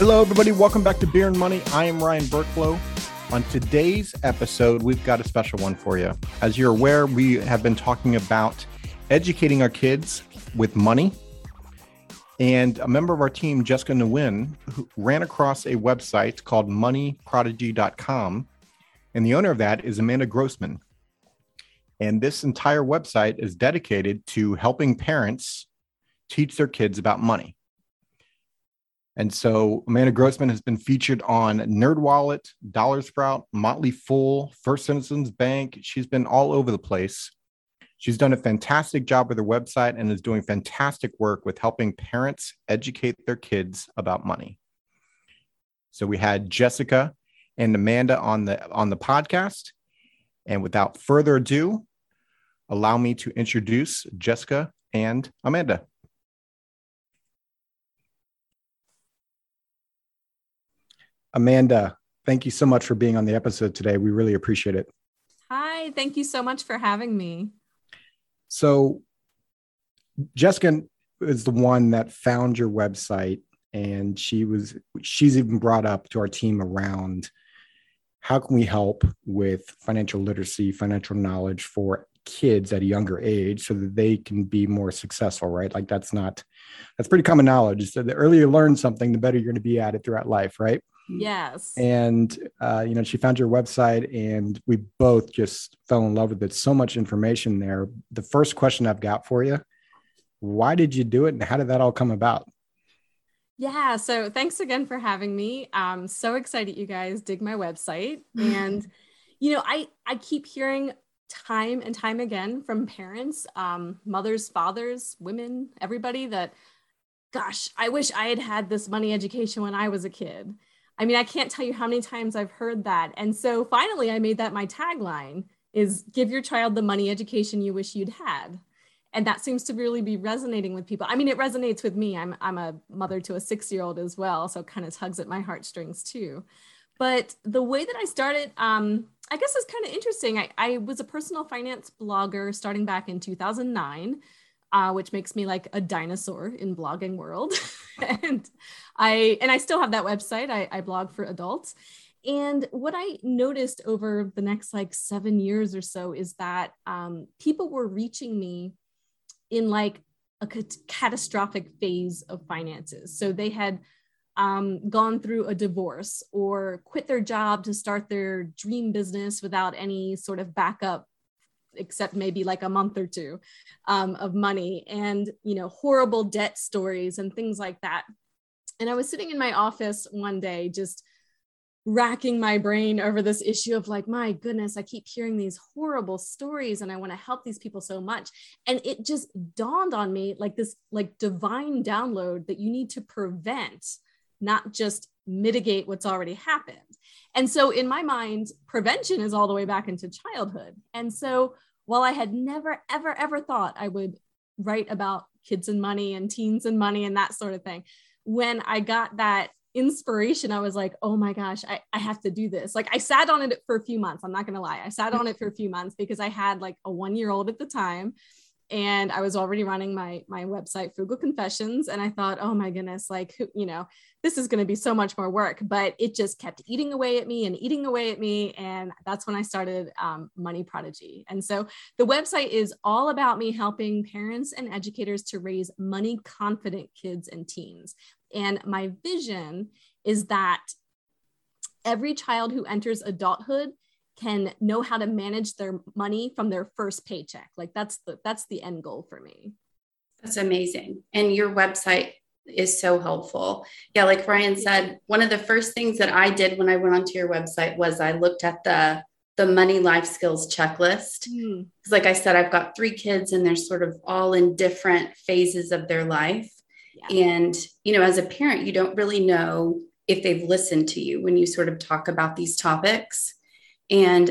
Hello, everybody. Welcome back to Beer and Money. I am Ryan Burkflow. On today's episode, we've got a special one for you. As you're aware, we have been talking about educating our kids with money. And a member of our team, Jessica Nguyen, who ran across a website called moneyprodigy.com. And the owner of that is Amanda Grossman. And this entire website is dedicated to helping parents teach their kids about money. And so Amanda Grossman has been featured on NerdWallet, Dollar Sprout, Motley Fool, First Citizens Bank. She's been all over the place. She's done a fantastic job with her website and is doing fantastic work with helping parents educate their kids about money. So we had Jessica and Amanda on the podcast. And without further ado, allow me to introduce Jessica and Amanda. Amanda, thank you so much for being on the episode today. We really appreciate it. Hi, thank you so much for having me. So Jessica is the one that found your website, and she's even brought up to our team around how can we help with financial literacy, financial knowledge for kids at a younger age so that they can be more successful, right? Like that's pretty common knowledge. So the earlier you learn something, the better you're going to be at it throughout life, right? Yes. And, she found your website and we both just fell in love with it. So much information there. The first question I've got for you, why did you do it and how did that all come about? Yeah. So thanks again for having me. I'm so excited you guys dig my website. And, I keep hearing time and time again from parents, mothers, fathers, women, everybody that, gosh, I wish I had had this money education when I was a kid. I mean, I can't tell you how many times I've heard that. And so finally, I made that my tagline is give your child the money education you wish you'd had. And that seems to really be resonating with people. I mean, it resonates with me. I'm a mother to a 6-year-old as well. So it kind of tugs at my heartstrings too. But the way that I started, I guess it's kind of interesting. I was a personal finance blogger starting back in 2009. Which makes me like a dinosaur in blogging world. and I still have that website. I blog for adults. And what I noticed over the next 7 years or so is that people were reaching me in a catastrophic phase of finances. So they had gone through a divorce or quit their job to start their dream business without any sort of backup except maybe a month or two of money and, horrible debt stories and things like that. And I was sitting in my office one day, just racking my brain over this issue of my goodness, I keep hearing these horrible stories and I want to help these people so much. And it just dawned on me this divine download that you need to prevent, not just mitigate what's already happened. And so in my mind, prevention is all the way back into childhood. And so while I had never, ever, ever thought I would write about kids and money and teens and money and that sort of thing, when I got that inspiration, I was like, oh my gosh, I have to do this. I sat on it for a few months. I'm not going to lie. I sat on it for a few months because I had a 1-year-old at the time. And I was already running my website, Frugal Confessions. And I thought, oh my goodness, this is going to be so much more work, but it just kept eating away at me. And that's when I started Money Prodigy. And so the website is all about me helping parents and educators to raise money confident kids and teens. And my vision is that every child who enters adulthood can know how to manage their money from their first paycheck. That's the end goal for me. That's amazing. And your website is so helpful. Yeah. Like Ryan said, one of the first things that I did when I went onto your website was I looked at the money life skills checklist. Mm. Cause like I said, I've got 3 kids and they're sort of all in different phases of their life. Yeah. And, as a parent, you don't really know if they've listened to you when you sort of talk about these topics. And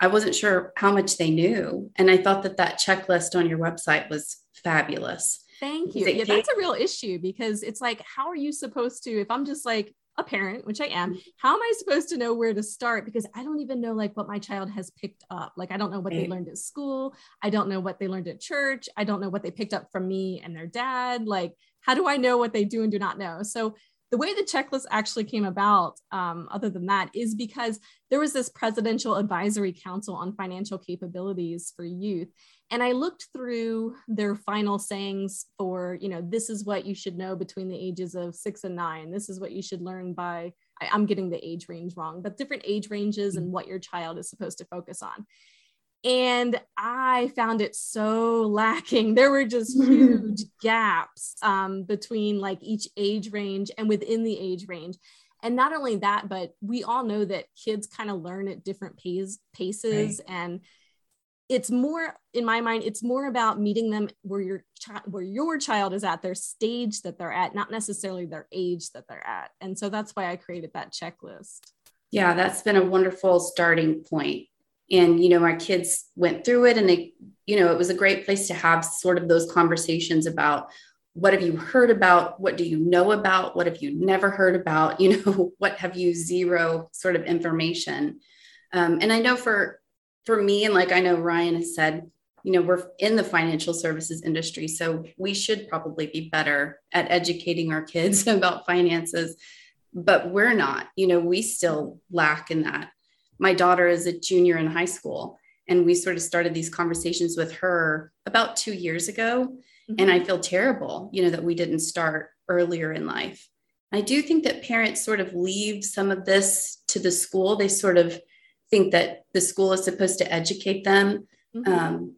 I wasn't sure how much they knew. And I thought that checklist on your website was fabulous. Thank you. Yeah, that's a real issue because it's how are you supposed to, if I'm just a parent, which I am, how am I supposed to know where to start? Because I don't even know what my child has picked up. I don't know what they learned at school. I don't know what they learned at church. I don't know what they picked up from me and their dad. How do I know what they do and do not know? So The way the checklist actually came about, other than that, is because there was this Presidential Advisory Council on Financial Capabilities for Youth. And I looked through their final sayings for, you know, this is what you should know between the ages of 6 and 9. This is what you should learn by, I'm getting the age range wrong, but different age ranges and what your child is supposed to focus on. And I found it so lacking. There were just huge gaps between like each age range and within the age range. And not only that, but we all know that kids kind of learn at different paces. Right. And it's more, in my mind, it's more about meeting them where your child is at, their stage that they're at, not necessarily their age that they're at. And so that's why I created that checklist. Yeah, that's been a wonderful starting point. And, you know, our kids went through it and they, you know, it was a great place to have sort of those conversations about what have you heard about? What do you know about? What have you never heard about? You know, what have you zero sort of information? And I know for me, and like, I know Ryan has said, you know, we're in the financial services industry, so we should probably be better at educating our kids about finances, but we're not, you know, we still lack in that. My daughter is a junior in high school, and we sort of started these conversations with her about 2 years ago. Mm-hmm. And I feel terrible, you know, that we didn't start earlier in life. I do think that parents sort of leave some of this to the school. They sort of think that the school is supposed to educate them. Mm-hmm.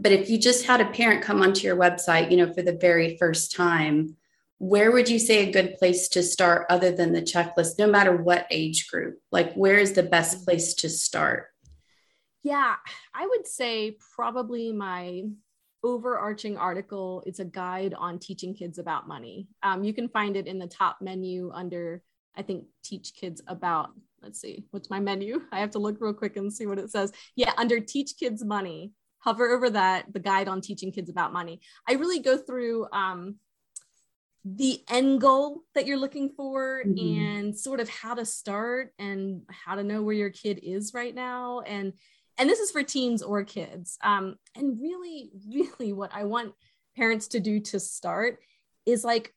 But if you just had a parent come onto your website, you know, for the very first time, where would you say a good place to start other than the checklist, no matter what age group? Like, where is the best place to start? Yeah, I would say probably my overarching article. It's a guide on teaching kids about money. You can find it in the top menu under, I think, teach kids about, let's see, what's my menu? I have to look real quick and see what it says. Yeah, under teach kids money, hover over that, the guide on teaching kids about money. I really go through the end goal that you're looking for, mm-hmm. and sort of how to start and how to know where your kid is right now. And this is for teens or kids. And really, really what I want parents to do to start is like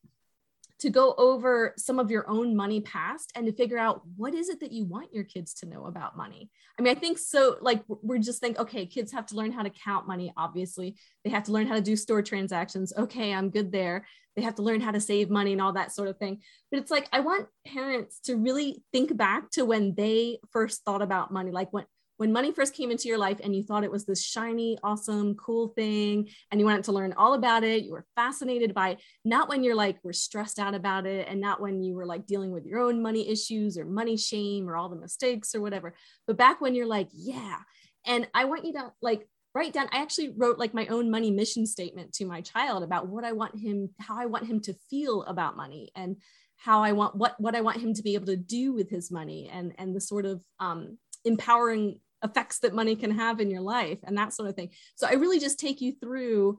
to go over some of your own money past and to figure out what is it that you want your kids to know about money. I mean, I think so, like, we're just thinking, okay, kids have to learn how to count money. Obviously they have to learn how to do store transactions. Okay, I'm good there. They have to learn how to save money and all that sort of thing. But it's like, I want parents to really think back to when they first thought about money, like when money first came into your life and you thought it was this shiny, awesome, cool thing, and you wanted to learn all about it, you were fascinated by it, not when you're like, were stressed out about it, and not when you were like dealing with your own money issues or money shame or all the mistakes or whatever, but back when you're like, yeah. And I want you to like, write down, I actually wrote like my own money mission statement to my child about what I want him, how I want him to feel about money, and how I want, what I want him to be able to do with his money, and the sort of empowering effects that money can have in your life and that sort of thing. So I really just take you through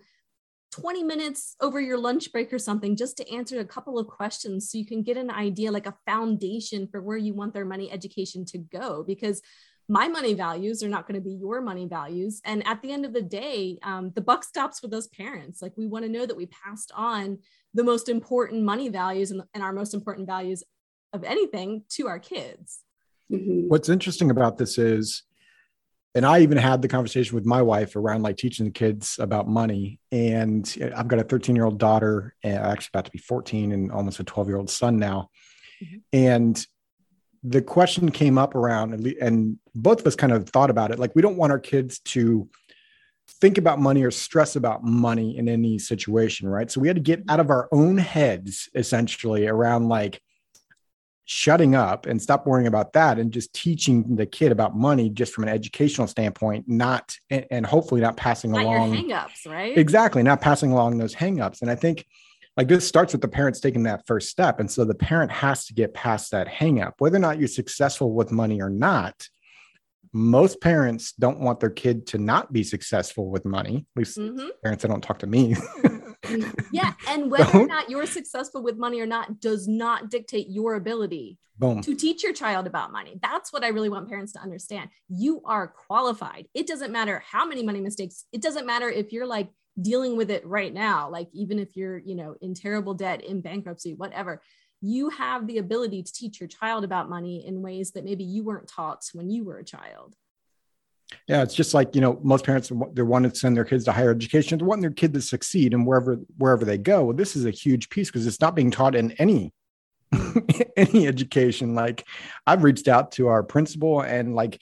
20 minutes over your lunch break or something, just to answer a couple of questions so you can get an idea, like a foundation for where you want their money education to go, because my money values are not going to be your money values. And at the end of the day, the buck stops with those parents. Like, we want to know that we passed on the most important money values and our most important values of anything to our kids. Mm-hmm. What's interesting about this is, and I even had the conversation with my wife around like teaching the kids about money. And I've got a 13-year-old daughter, and actually about to be 14, and almost a 12-year-old son now. Mm-hmm. And the question came up around, and both of us kind of thought about it. Like, we don't want our kids to think about money or stress about money in any situation, right? So we had to get out of our own heads, essentially, around like shutting up and stop worrying about that and just teaching the kid about money just from an educational standpoint, not, and hopefully not passing along your hangups, right? Exactly. Not passing along those hangups. And I think like this starts with the parents taking that first step. And so the parent has to get past that hang up, whether or not you're successful with money or not. Most parents don't want their kid to not be successful with money. At least mm-hmm. parents that don't talk to me. Yeah. And whether or not you're successful with money or not does not dictate your ability to teach your child about money. That's what I really want parents to understand. You are qualified. It doesn't matter how many money mistakes. It doesn't matter if you're like dealing with it right now, like even if you're, you know, in terrible debt, in bankruptcy, whatever, you have the ability to teach your child about money in ways that maybe you weren't taught when you were a child. Yeah, it's just like, you know, most parents, they want to send their kids to higher education, they want their kid to succeed and wherever they go. Well, this is a huge piece because it's not being taught in any education. Like, I've reached out to our principal and like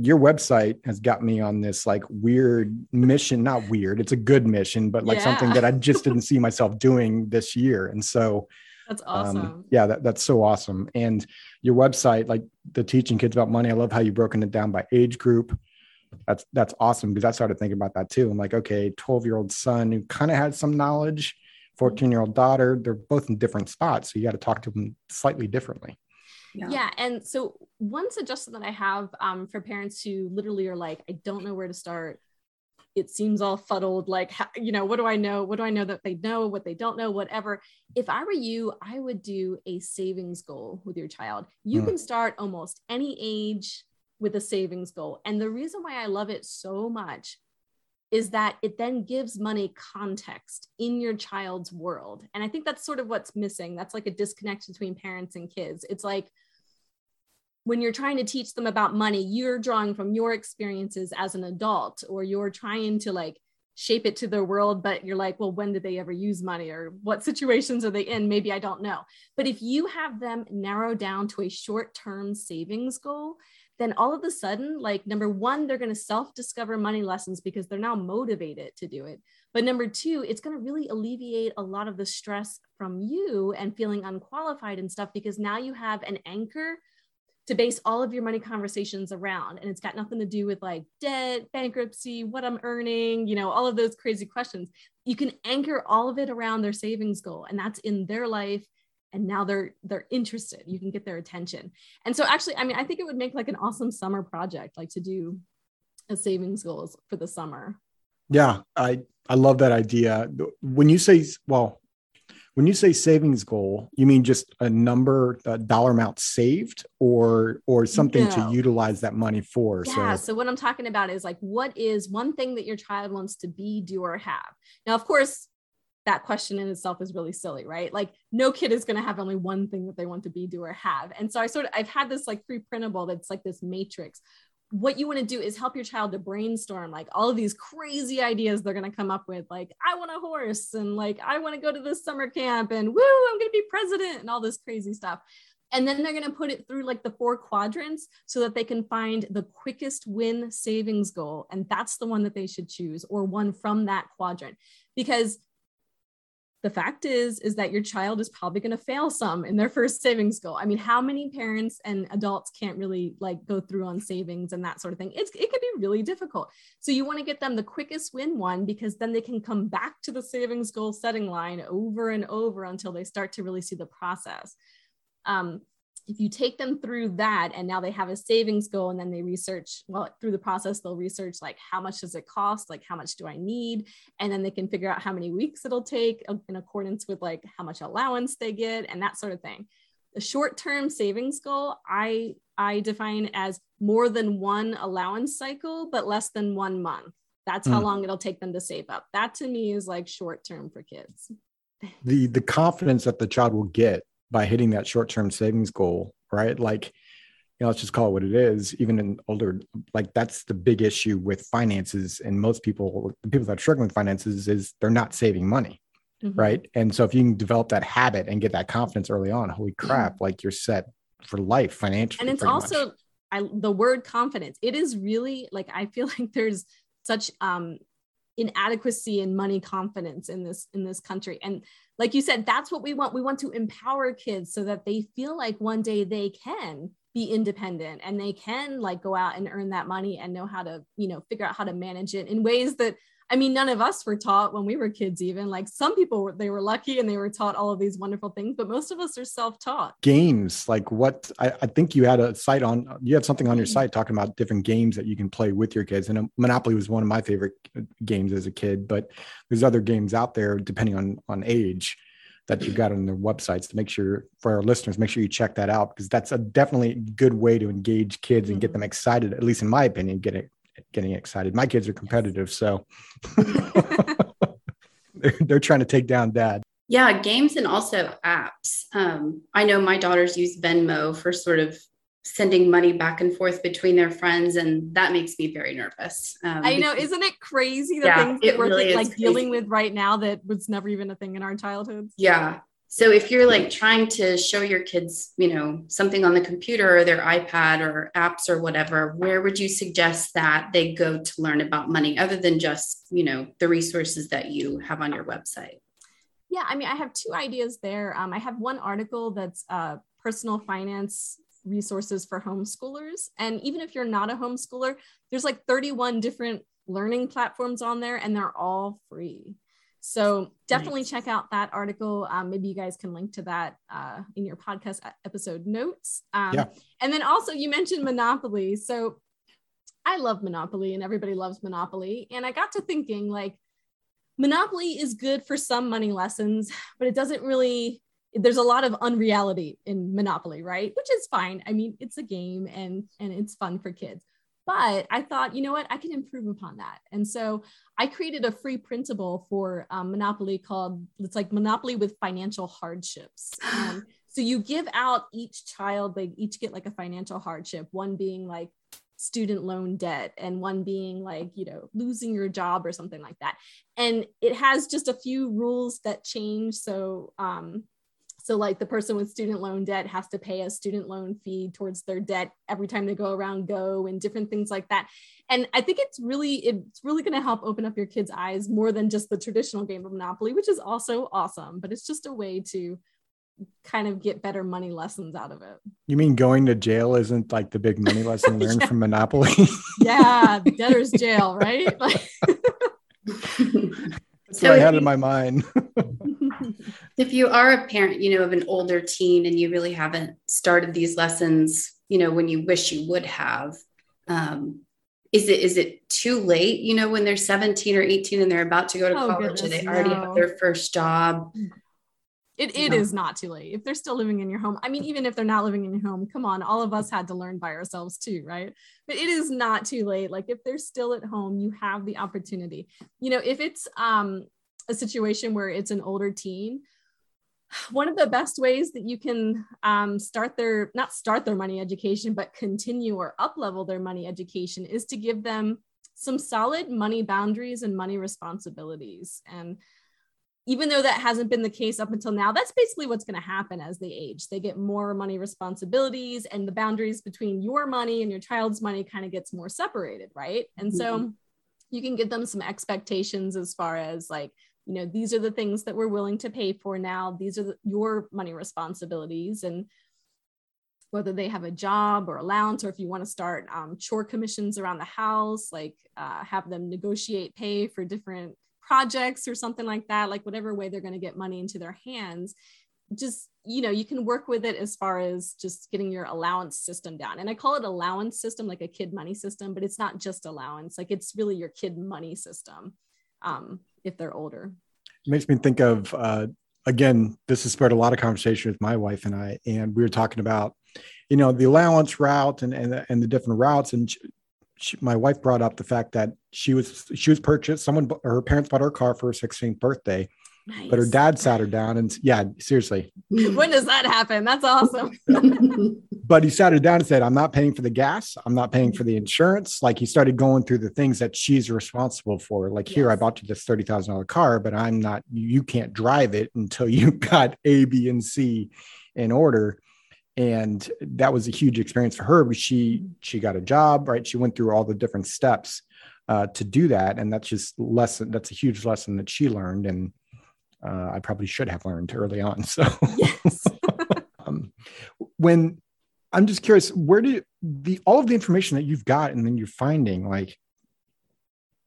your website has got me on this like weird mission, not weird, it's a good mission, but like something that I just didn't see myself doing this year. And so that's awesome. That's so awesome. And your website, like the teaching kids about money, I love how you've broken it down by age group. That's awesome. Because I started thinking about that too. I'm like, okay, 12-year-old son who kind of had some knowledge, 14-year-old daughter, they're both in different spots. So you got to talk to them slightly differently. Yeah. And so one suggestion that I have for parents who literally are like, I don't know where to start. It seems all fuddled. Like, you know, what do I know? What do I know that they know? What they don't know? Whatever. If I were you, I would do a savings goal with your child. You can start almost any age with a savings goal. And the reason why I love it so much is that it then gives money context in your child's world. And I think that's sort of what's missing. That's like a disconnect between parents and kids. It's like, when you're trying to teach them about money, you're drawing from your experiences as an adult, or you're trying to like shape it to their world, but you're like, well, when did they ever use money, or what situations are they in? Maybe I don't know. But if you have them narrow down to a short-term savings goal, then all of a sudden, like, number one, they're going to self-discover money lessons because they're now motivated to do it. But number two, it's going to really alleviate a lot of the stress from you and feeling unqualified and stuff, because now you have an anchor to base all of your money conversations around. And it's got nothing to do with like debt, bankruptcy, what I'm earning, you know, all of those crazy questions. You can anchor all of it around their savings goal, and that's in their life. And now they're interested. You can get their attention. And so actually, I mean, I think it would make like an awesome summer project, like to do a savings goals for the summer. Yeah. I love that idea. When you say savings goal, you mean just a number, a dollar amount saved, or something to utilize that money for? Yeah. So what I'm talking about is like, what is one thing that your child wants to be, do, or have? Now, of course, that question in itself is really silly, right? Like, no kid is going to have only one thing that they want to be, do, or have. And so I've had this like free printable that's like this matrix. What you want to do is help your child to brainstorm like all of these crazy ideas they're going to come up with. Like, I want a horse, and like, I want to go to this summer camp, and woo, I'm going to be president, and all this crazy stuff. And then they're going to put it through like the 4 quadrants so that they can find the quickest win savings goal. And that's the one that they should choose, or one from that quadrant, because the fact is that your child is probably going to fail some in their first savings goal. I mean, how many parents and adults can't really like go through on savings and that sort of thing? It can be really difficult. So you want to get them the quickest win one, because then they can come back to the savings goal setting line over and over until they start to really see the process. If you take them through that, and now they have a savings goal, and then they research, well, through the process, they'll research like, how much does it cost? Like, how much do I need? And then they can figure out how many weeks it'll take in accordance with like how much allowance they get and that sort of thing. The short-term savings goal, I define as more than one allowance cycle, but less than 1 month. That's how long it'll take them to save up. That to me is like short-term for kids. The confidence that the child will get by hitting that short-term savings goal, right? Like, you know, let's just call it what it is. Even in older, like that's the big issue with finances. And most people, the people that are struggling with finances, is they're not saving money, right? And so if you can develop that habit and get that confidence early on, holy crap, like you're set for life financially. And it's also the word confidence. It is really like, I feel like there's such inadequacy in money confidence in this country. And like you said, that's what we want. We want to empower kids so that they feel like one day they can be independent, and they can like go out and earn that money and know how to, you know, figure out how to manage it in ways that, I mean, none of us were taught when we were kids. Even like some people they were lucky and they were taught all of these wonderful things, but most of us are self-taught. Games, like what I think you have something on your site talking about different games that you can play with your kids. And Monopoly was one of my favorite games as a kid, but there's other games out there depending on age that you've got on their websites to make sure, for our listeners, make sure you check that out, because that's a definitely good way to engage kids and get them excited, at least in my opinion, getting excited. My kids are competitive, so they're trying to take down dad. Yeah, games and also apps. I know my daughters use Venmo for sort of sending money back and forth between their friends, and that makes me very nervous. I know, isn't it crazy the things that we're really like dealing with right now that was never even a thing in our childhoods? Yeah. So if you're like trying to show your kids, you know, something on the computer or their iPad or apps or whatever, where would you suggest that they go to learn about money other than just, you know, the resources that you have on your website? Yeah, I mean, I have two ideas there. I have one article that's personal finance resources for homeschoolers. And even if you're not a homeschooler, there's like 31 different learning platforms on there and they're all free. So definitely check out that article. Maybe you guys can link to that in your podcast episode notes. And then also you mentioned Monopoly. So I love Monopoly and everybody loves Monopoly. And I got to thinking like Monopoly is good for some money lessons, but it doesn't really, there's a lot of unreality in Monopoly, right? Which is fine. I mean, it's a game and it's fun for kids. But I thought, you know what, I can improve upon that. And so I created a free printable for Monopoly called, it's like Monopoly with Financial Hardships. So you give out each child, they each get like a financial hardship, one being like student loan debt and one being like, you know, losing your job or something like that. And it has just a few rules that change. So like the person with student loan debt has to pay a student loan fee towards their debt every time they go around Go and different things like that. And I think it's really going to help open up your kids' eyes more than just the traditional game of Monopoly, which is also awesome, but it's just a way to kind of get better money lessons out of it. You mean going to jail isn't like the big money lesson learned from Monopoly? Yeah, debtor's jail, right? That's so what I had in my mind. If you are a parent, you know, of an older teen and you really haven't started these lessons, you know, when you wish you would have, is it too late, you know, when they're 17 or 18 and they're about to go to college or they already have their first job? It is not too late. If they're still living in your home, I mean, even if they're not living in your home, come on, all of us had to learn by ourselves too, right? But it is not too late. Like if they're still at home, you have the opportunity. You know, if it's a situation where it's an older teen, one of the best ways that you can not start their money education, but continue or up-level their money education is to give them some solid money boundaries and money responsibilities. And even though that hasn't been the case up until now, that's basically what's going to happen as they age. They get more money responsibilities and the boundaries between your money and your child's money kind of gets more separated, right? And so you can give them some expectations as far as like, you know, these are the things that we're willing to pay for now. These are your money responsibilities. And whether they have a job or allowance, or if you want to start chore commissions around the house, like have them negotiate pay for different projects or something like that, like whatever way they're going to get money into their hands, just, you know, you can work with it as far as just getting your allowance system down. And I call it allowance system, like a kid money system, but it's not just allowance. Like it's really your kid money system if they're older. It makes me think of, again, this has spurred a lot of conversation with my wife and I, and we were talking about, you know, the allowance route and the different routes. And my wife brought up the fact that she was purchased. Her parents bought her car for her 16th birthday, nice. But her dad sat her down and yeah, seriously. When does that happen? That's awesome. But he sat her down and said, I'm not paying for the gas. I'm not paying for the insurance. Like he started going through the things that she's responsible for. Like yes. Here, I bought you this $30,000 car, but you can't drive it until you've got A, B, and C in order. And that was a huge experience for her. She got a job, right? She went through all the different steps to do that. And that's a huge lesson that she learned. And I probably should have learned early on. So yes. When I'm just curious, where do all of the information that you've got and then you're finding, like,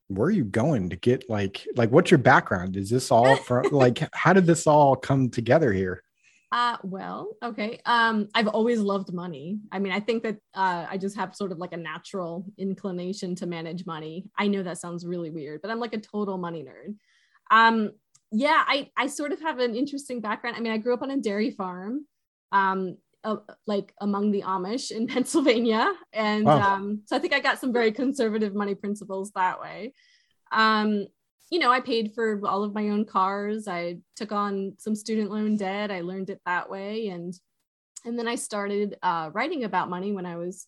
where are you going to get like, what's your background? Is this all from like, how did this all come together here? I've always loved money. I mean, I think that I just have sort of like a natural inclination to manage money. I know that sounds really weird, but I'm like a total money nerd. I sort of have an interesting background. I mean, I grew up on a dairy farm, like among the Amish in Pennsylvania. And so I think I got some very conservative money principles that way. you know, I paid for all of my own cars. I took on some student loan debt. I learned it that way. And then I started writing about money when I was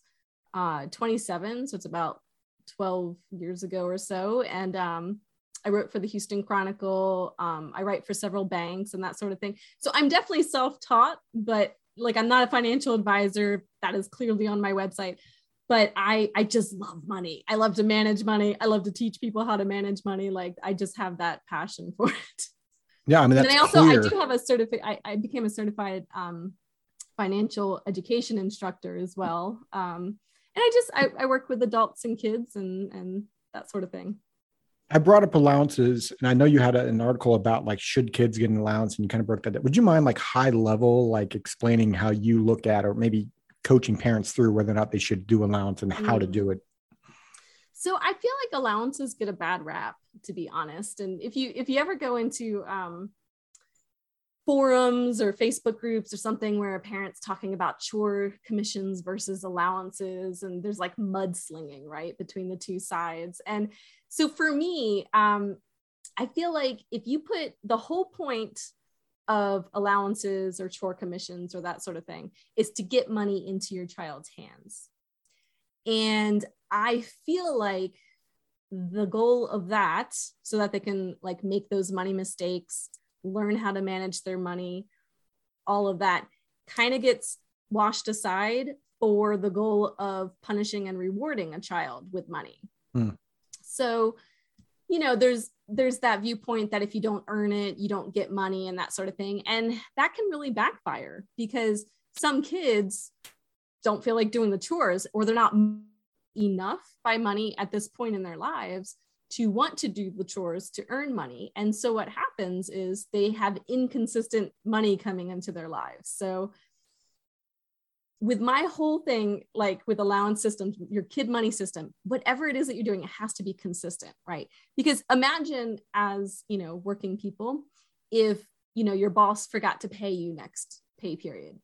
27. So it's about 12 years ago or so. And I wrote for the Houston Chronicle. I write for several banks and that sort of thing. So I'm definitely self-taught, but like, I'm not a financial advisor. That is clearly on my website. But I just love money. I love to manage money. I love to teach people how to manage money. Like, I just have that passion for it. Yeah, I mean, that's clear. I do have a I became a certified financial education instructor as well. And I work with adults and kids and that sort of thing. I brought up allowances, and I know you had an article about like, should kids get an allowance, and you kind of broke that down. Would you mind like high level, like explaining how you looked at, or maybe coaching parents through whether or not they should do allowance and how to do it? So I feel like allowances get a bad rap, to be honest. And if you ever go into forums or Facebook groups or something where a parent's talking about chore commissions versus allowances, and there's like mudslinging, right, between the two sides. And so for me, I feel like if you put the whole point of allowances or chore commissions or that sort of thing is to get money into your child's hands. And I feel like the goal of that, so that they can like make those money mistakes, learn how to manage their money, all of that kind of gets washed aside for the goal of punishing and rewarding a child with money. So, you know, there's that viewpoint that if you don't earn it, you don't get money and that sort of thing. And that can really backfire because some kids don't feel like doing the chores, or they're not enough by money at this point in their lives to want to do the chores to earn money. And so what happens is they have inconsistent money coming into their lives. So with my whole thing, like with allowance systems, your kid money system, whatever it is that you're doing, it has to be consistent, right? Because imagine, as you know, working people, if you know your boss forgot to pay you next pay period,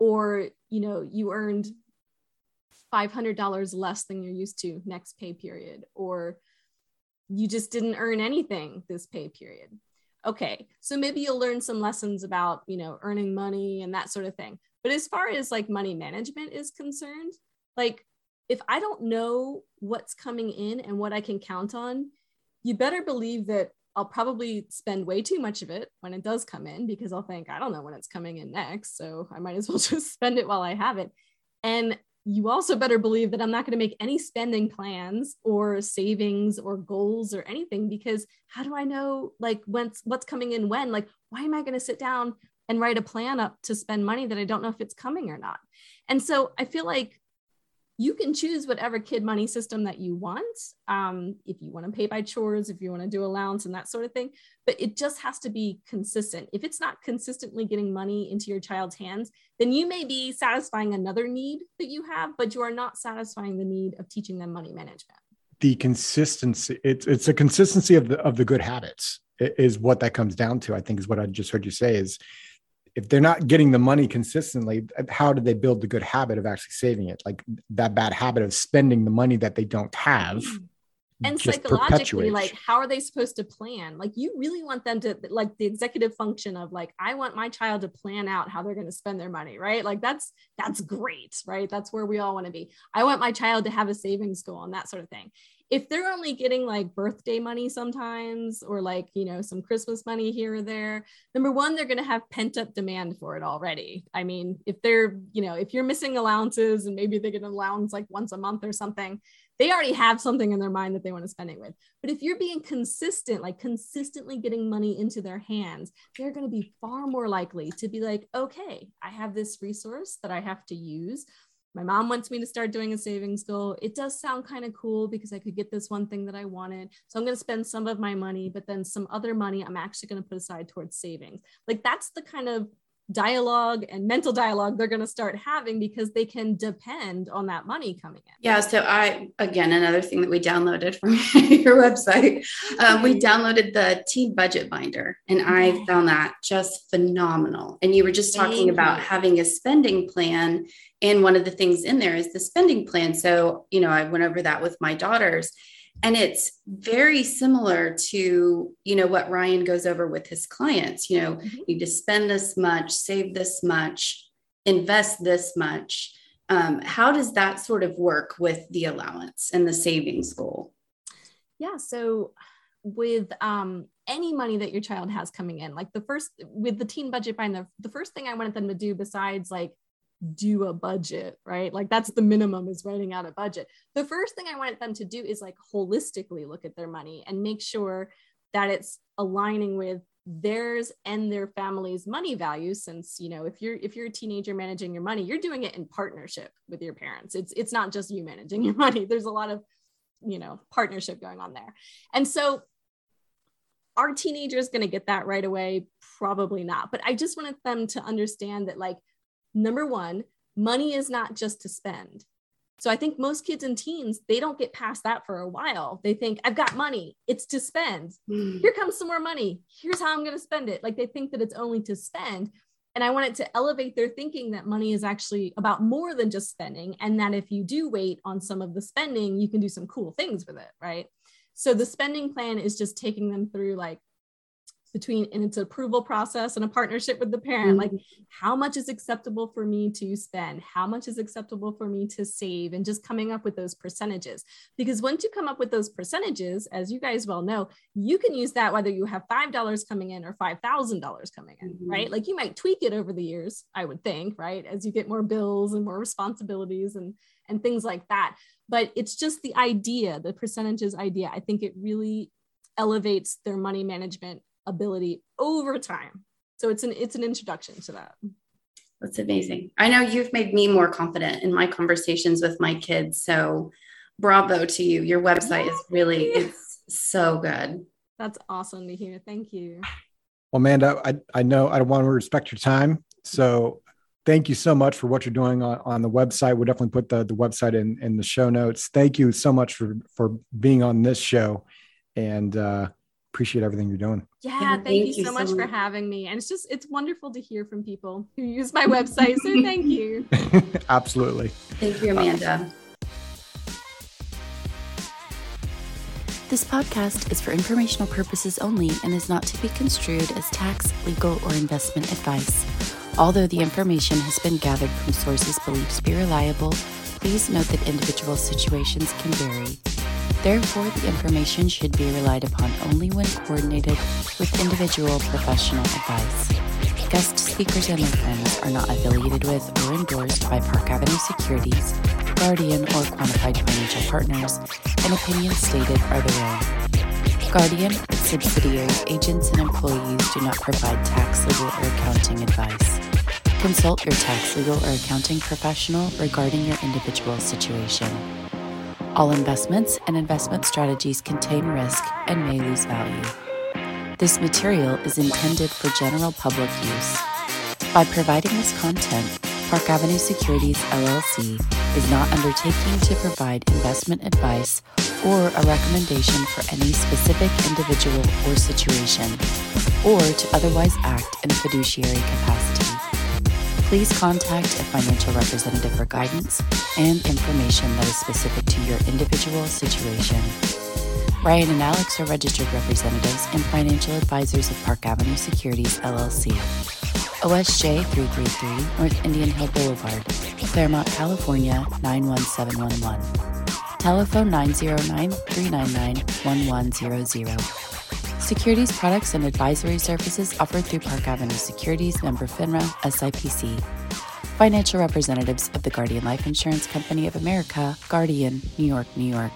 or you know you earned $500 less than you're used to next pay period, or you just didn't earn anything this pay period. Okay, so maybe you'll learn some lessons about, you know, earning money and that sort of thing. But as far as like money management is concerned, like if I don't know what's coming in and what I can count on, you better believe that I'll probably spend way too much of it when it does come in, because I'll think, I don't know when it's coming in next, so I might as well just spend it while I have it. And you also better believe that I'm not going to make any spending plans or savings or goals or anything, because how do I know like what's coming in when? Like, why am I going to sit down and write a plan up to spend money that I don't know if it's coming or not? And so I feel like you can choose whatever kid money system that you want. If you want to pay by chores, if you want to do allowance and that sort of thing, but it just has to be consistent. If it's not consistently getting money into your child's hands, then you may be satisfying another need that you have, but you are not satisfying the need of teaching them money management. The consistency, it's a consistency of the good habits is what that comes down to, I think, is what I just heard you say is, if they're not getting the money consistently, how do they build the good habit of actually saving it? Like that bad habit of spending the money that they don't have. And psychologically, perpetuates. Like, how are they supposed to plan? Like, you really want them to, like, the executive function of like, I want my child to plan out how they're going to spend their money, right? Like that's great, right? That's where we all want to be. I want my child to have a savings goal and that sort of thing. If they're only getting like birthday money sometimes, or like, you know, some Christmas money here or there, number one, they're going to have pent up demand for it already. I mean, if they're, you know, if you're missing allowances and maybe they get an allowance like once a month or something, they already have something in their mind that they want to spend it with. But if you're being consistent, like consistently getting money into their hands, they're going to be far more likely to be like, okay, I have this resource that I have to use. My mom wants me to start doing a savings goal. It does sound kind of cool because I could get this one thing that I wanted. So I'm going to spend some of my money, but then some other money I'm actually going to put aside towards savings. Like that's the kind of dialogue and mental dialogue they're going to start having, because they can depend on that money coming in. Yeah. So again, another thing that we downloaded from your website, we downloaded the teen budget binder, and I found that just phenomenal. And you were just talking about having a spending plan. And one of the things in there is the spending plan. So, you know, I went over that with my daughters, And it's very similar to, you know, what Ryan goes over with his clients. You know, you need to spend this much, save this much, invest this much. How does that sort of work with the allowance and the savings goal? Yeah. So with any money that your child has coming in, like with the teen budget bind, the first thing I wanted them to do besides like do a budget, right? Like that's the minimum, is writing out a budget. The first thing I wanted them to do is like holistically look at their money and make sure that it's aligning with theirs and their family's money value. Since, you know, if you're a teenager managing your money, you're doing it in partnership with your parents. It's not just you managing your money. There's a lot of, you know, partnership going on there. And so are teenagers going to get that right away? Probably not. But I just wanted them to understand that, like, number one, money is not just to spend. So I think most kids and teens, they don't get past that for a while. They think, I've got money, it's to spend. Here comes some more money. Here's how I'm going to spend it. Like they think that it's only to spend. And I wanted to elevate their thinking that money is actually about more than just spending. And that if you do wait on some of the spending, you can do some cool things with it, right? So the spending plan is just taking them through, like, between in its approval process and a partnership with the parent, like how much is acceptable for me to spend? How much is acceptable for me to save? And just coming up with those percentages, because once you come up with those percentages, as you guys well know, you can use that whether you have $5 coming in or $5,000 coming in, right? Like you might tweak it over the years, I would think, right? As you get more bills and more responsibilities and things like that. But it's just the idea, the percentages idea. I think it really elevates their money management ability over time. So it's an introduction to that. That's amazing. I know you've made me more confident in my conversations with my kids. So bravo to you. Your website is really, it's so good. That's awesome to hear. Thank you. Well, Amanda, I know I want to respect your time. So thank you so much for what you're doing on the website. We'll definitely put the website in the show notes. Thank you so much for being on this show. And, appreciate everything you're doing. Yeah, thank you so much for having me. And it's wonderful to hear from people who use my website. So thank you. Absolutely. Thank you, Amanda. This podcast is for informational purposes only and is not to be construed as tax, legal, or investment advice. Although the information has been gathered from sources believed to be reliable, please note that individual situations can vary. Therefore, the information should be relied upon only when coordinated with individual professional advice. Guest speakers and their firms are not affiliated with or endorsed by Park Avenue Securities, Guardian, or Quantified Financial Partners, and opinions stated are their own. Guardian, its subsidiaries, agents, and employees do not provide tax, legal, or accounting advice. Consult your tax, legal, or accounting professional regarding your individual situation. All investments and investment strategies contain risk and may lose value. This material is intended for general public use. By providing this content, Park Avenue Securities LLC is not undertaking to provide investment advice or a recommendation for any specific individual or situation, or to otherwise act in a fiduciary capacity. Please contact a financial representative for guidance and information that is specific to your individual situation. Ryan and Alex are registered representatives and financial advisors of Park Avenue Securities, LLC. OSJ 333 North Indian Hill Boulevard, Claremont, California, 91711. Telephone 909-399-1100. Securities products and advisory services offered through Park Avenue Securities, member FINRA, SIPC. Financial representatives of the Guardian Life Insurance Company of America, Guardian, New York, New York.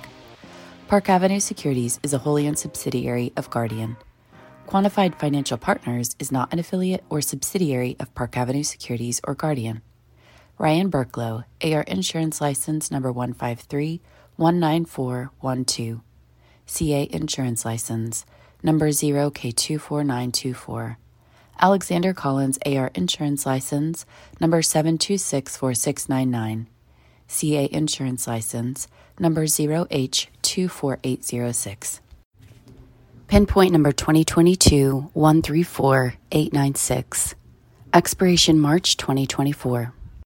Park Avenue Securities is a wholly owned subsidiary of Guardian. Quantified Financial Partners is not an affiliate or subsidiary of Park Avenue Securities or Guardian. Ryan Burkflow, AR Insurance License Number 153-19412. CA Insurance License Number 0K24924. Alexander Collins AR Insurance License Number 7264699. CA Insurance License Number 0H24806. Pinpoint Number 2022-134-896. Expiration March 2024.